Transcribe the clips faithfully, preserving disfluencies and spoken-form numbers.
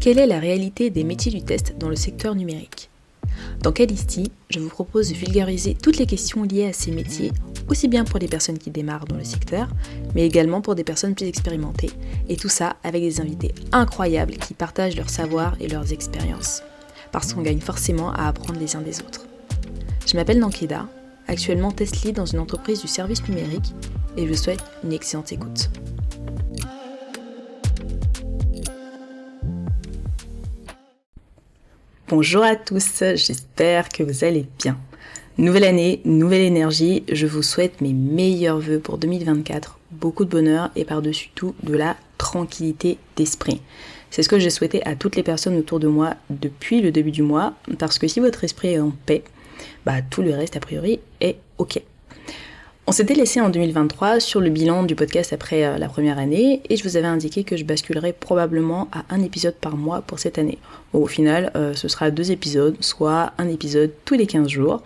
Quelle est la réalité des métiers du test dans le secteur numérique? Dans Qalisty, je vous propose de vulgariser toutes les questions liées à ces métiers, aussi bien pour les personnes qui démarrent dans le secteur, mais également pour des personnes plus expérimentées, et tout ça avec des invités incroyables qui partagent leur savoir et leurs expériences, parce qu'on gagne forcément à apprendre les uns des autres. Je m'appelle Nankeda, actuellement test lead dans une entreprise du service numérique, et je vous souhaite une excellente écoute. Bonjour à tous, j'espère que vous allez bien. Nouvelle année, nouvelle énergie, je vous souhaite mes meilleurs vœux pour deux mille vingt-quatre, beaucoup de bonheur et par-dessus tout de la tranquillité d'esprit. C'est ce que j'ai souhaité à toutes les personnes autour de moi depuis le début du mois, parce que si votre esprit est en paix, bah tout le reste a priori est ok. On s'était laissé en deux mille vingt-trois sur le bilan du podcast après la première année et je vous avais indiqué que je basculerais probablement à un épisode par mois pour cette année. Bon, au final, euh, ce sera deux épisodes, soit un épisode tous les quinze jours.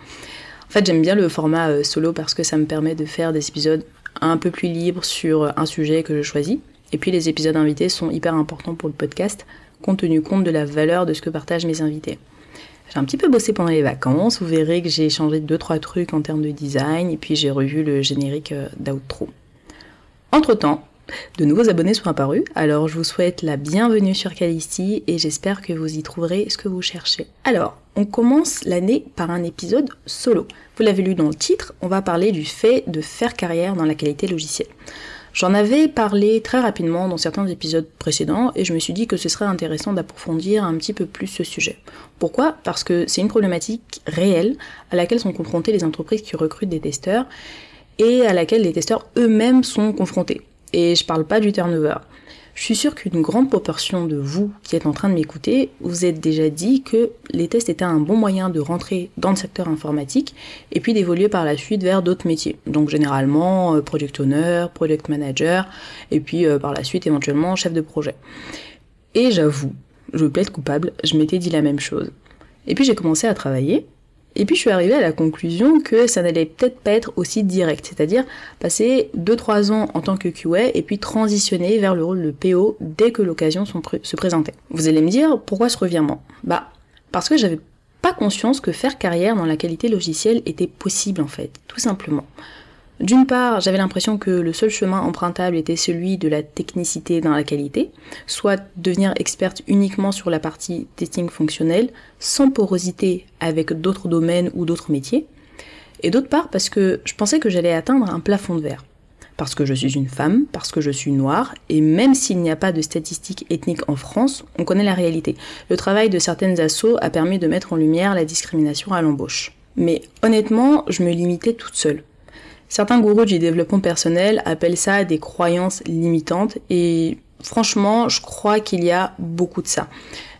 En fait, j'aime bien le format euh, solo parce que ça me permet de faire des épisodes un peu plus libres sur un sujet que je choisis. Et puis les épisodes invités sont hyper importants pour le podcast, compte tenu compte de la valeur de ce que partagent mes invités. J'ai un petit peu bossé pendant les vacances, vous verrez que j'ai changé deux trois trucs en termes de design et puis j'ai revu le générique d'outro. Entre-temps, de nouveaux abonnés sont apparus, alors je vous souhaite la bienvenue sur Qalisty et j'espère que vous y trouverez ce que vous cherchez. Alors, on commence l'année par un épisode solo. Vous l'avez lu dans le titre, on va parler du fait de faire carrière dans la qualité logicielle. J'en avais parlé très rapidement dans certains épisodes précédents et je me suis dit que ce serait intéressant d'approfondir un petit peu plus ce sujet. Pourquoi ? Parce que c'est une problématique réelle à laquelle sont confrontées les entreprises qui recrutent des testeurs et à laquelle les testeurs eux-mêmes sont confrontés. Et je parle pas du turnover. Je suis sûre qu'une grande proportion de vous qui êtes en train de m'écouter, vous êtes déjà dit que les tests étaient un bon moyen de rentrer dans le secteur informatique et puis d'évoluer par la suite vers d'autres métiers. Donc généralement product owner, product manager et puis euh, par la suite éventuellement chef de projet. Et j'avoue, je plaide coupable, je m'étais dit la même chose. Et puis j'ai commencé à travailler. Et puis je suis arrivée à la conclusion que ça n'allait peut-être pas être aussi direct, c'est-à-dire passer deux trois ans en tant que Q A et puis transitionner vers le rôle de P O dès que l'occasion se présentait. Vous allez me dire, pourquoi ce revirement ? Bah, parce que j'avais pas conscience que faire carrière dans la qualité logicielle était possible en fait, tout simplement. D'une part, j'avais l'impression que le seul chemin empruntable était celui de la technicité dans la qualité, soit devenir experte uniquement sur la partie testing fonctionnel, sans porosité avec d'autres domaines ou d'autres métiers, et d'autre part parce que je pensais que j'allais atteindre un plafond de verre. Parce que je suis une femme, parce que je suis noire, et même s'il n'y a pas de statistiques ethniques en France, on connaît la réalité. Le travail de certaines assos a permis de mettre en lumière la discrimination à l'embauche. Mais honnêtement, je me limitais toute seule. Certains gourous du développement personnel appellent ça des croyances limitantes et franchement, je crois qu'il y a beaucoup de ça.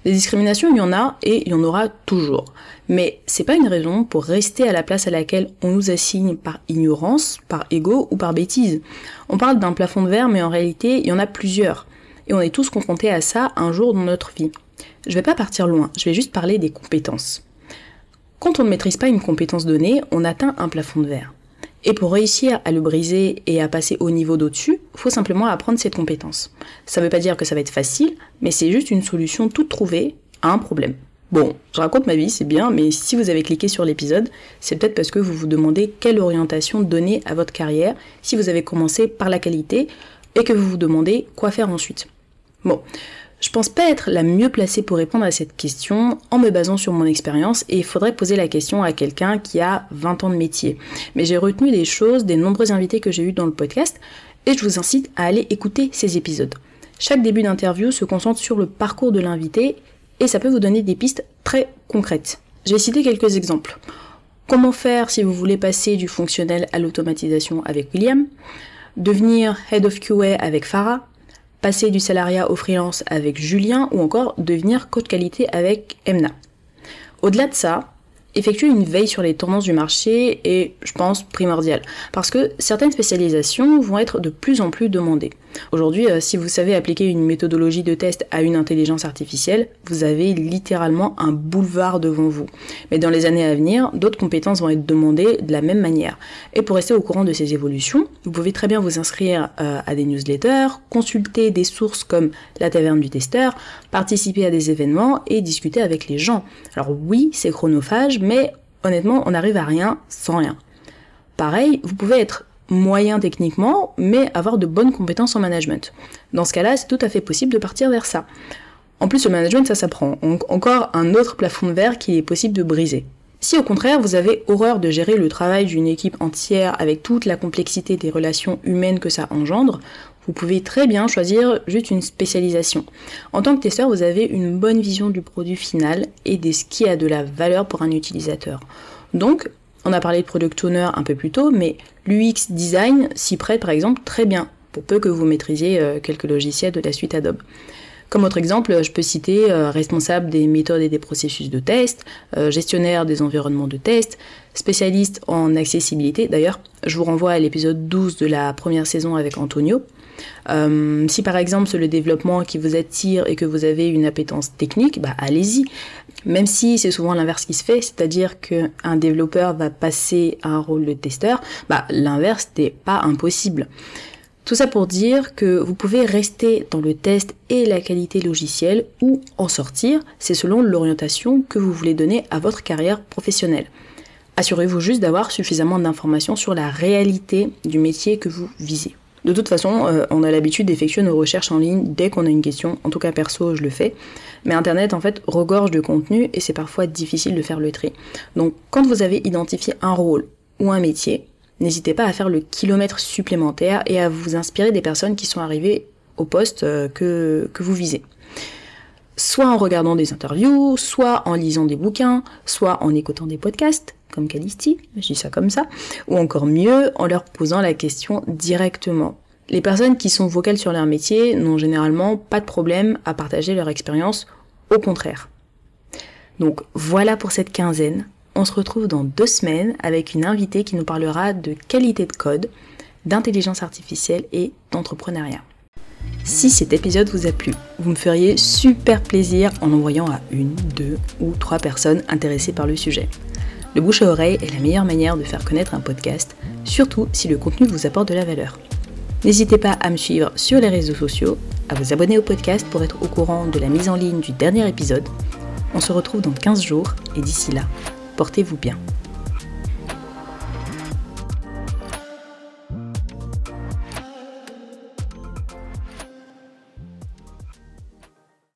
Les discriminations, il y en a et il y en aura toujours. Mais c'est pas une raison pour rester à la place à laquelle on nous assigne par ignorance, par ego ou par bêtise. On parle d'un plafond de verre mais en réalité, il y en a plusieurs. Et on est tous confrontés à ça un jour dans notre vie. Je vais pas partir loin, je vais juste parler des compétences. Quand on ne maîtrise pas une compétence donnée, on atteint un plafond de verre. Et pour réussir à le briser et à passer au niveau d'au-dessus, il faut simplement apprendre cette compétence. Ça ne veut pas dire que ça va être facile, mais c'est juste une solution toute trouvée à un problème. Bon, je raconte ma vie, c'est bien, mais si vous avez cliqué sur l'épisode, c'est peut-être parce que vous vous demandez quelle orientation donner à votre carrière si vous avez commencé par la qualité et que vous vous demandez quoi faire ensuite. Bon, je pense pas être la mieux placée pour répondre à cette question en me basant sur mon expérience et il faudrait poser la question à quelqu'un qui a vingt ans de métier. Mais j'ai retenu des choses des nombreux invités que j'ai eus dans le podcast et je vous incite à aller écouter ces épisodes. Chaque début d'interview se concentre sur le parcours de l'invité et ça peut vous donner des pistes très concrètes. Je vais citer quelques exemples. Comment faire si vous voulez passer du fonctionnel à l'automatisation avec William, devenir Head of Q A avec Farah, passer du salariat au freelance avec Julien ou encore devenir coach qualité avec Emna. Au-delà de ça, effectuer une veille sur les tendances du marché est, je pense, primordial, parce que certaines spécialisations vont être de plus en plus demandées. Aujourd'hui, euh, si vous savez appliquer une méthodologie de test à une intelligence artificielle, vous avez littéralement un boulevard devant vous. Mais dans les années à venir, d'autres compétences vont être demandées de la même manière. Et pour rester au courant de ces évolutions, vous pouvez très bien vous inscrire euh, à des newsletters, consulter des sources comme la Taverne du Testeur, participer à des événements et discuter avec les gens. Alors oui, c'est chronophage, mais honnêtement, on n'arrive à rien sans rien. Pareil, vous pouvez être moyen techniquement, mais avoir de bonnes compétences en management. Dans ce cas-là, c'est tout à fait possible de partir vers ça. En plus, le management, ça s'apprend. Donc encore un autre plafond de verre qu'il est possible de briser. Si au contraire, vous avez horreur de gérer le travail d'une équipe entière avec toute la complexité des relations humaines que ça engendre, vous pouvez très bien choisir juste une spécialisation. En tant que testeur, vous avez une bonne vision du produit final et de ce qui a de la valeur pour un utilisateur. Donc, on a parlé de Product Owner un peu plus tôt, mais l'U X Design s'y prête par exemple très bien, pour peu que vous maîtrisiez quelques logiciels de la suite Adobe. Comme autre exemple, je peux citer euh, responsable des méthodes et des processus de test, euh, gestionnaire des environnements de test, spécialiste en accessibilité. D'ailleurs, je vous renvoie à l'épisode douze de la première saison avec Antonio. Euh, si par exemple c'est le développement qui vous attire et que vous avez une appétence technique, bah allez-y. Même si c'est souvent l'inverse qui se fait, c'est-à-dire qu'un développeur va passer à un rôle de testeur, bah l'inverse n'est pas impossible. Tout ça pour dire que vous pouvez rester dans le test et la qualité logicielle ou en sortir, c'est selon l'orientation que vous voulez donner à votre carrière professionnelle. Assurez-vous juste d'avoir suffisamment d'informations sur la réalité du métier que vous visez. De toute façon, euh, on a l'habitude d'effectuer nos recherches en ligne dès qu'on a une question, en tout cas perso je le fais, mais internet en fait regorge de contenu et c'est parfois difficile de faire le tri. Donc quand vous avez identifié un rôle ou un métier, n'hésitez pas à faire le kilomètre supplémentaire et à vous inspirer des personnes qui sont arrivées au poste que, que vous visez. Soit en regardant des interviews, soit en lisant des bouquins, soit en écoutant des podcasts, comme Qalisty, je dis ça comme ça, ou encore mieux, en leur posant la question directement. Les personnes qui sont vocales sur leur métier n'ont généralement pas de problème à partager leur expérience, au contraire. Donc voilà pour cette quinzaine. On se retrouve dans deux semaines avec une invitée qui nous parlera de qualité de code, d'intelligence artificielle et d'entrepreneuriat. Si cet épisode vous a plu, vous me feriez super plaisir en l'envoyant à une, deux ou trois personnes intéressées par le sujet. Le bouche à oreille est la meilleure manière de faire connaître un podcast, surtout si le contenu vous apporte de la valeur. N'hésitez pas à me suivre sur les réseaux sociaux, à vous abonner au podcast pour être au courant de la mise en ligne du dernier épisode. On se retrouve dans quinze jours et d'ici là, portez-vous bien.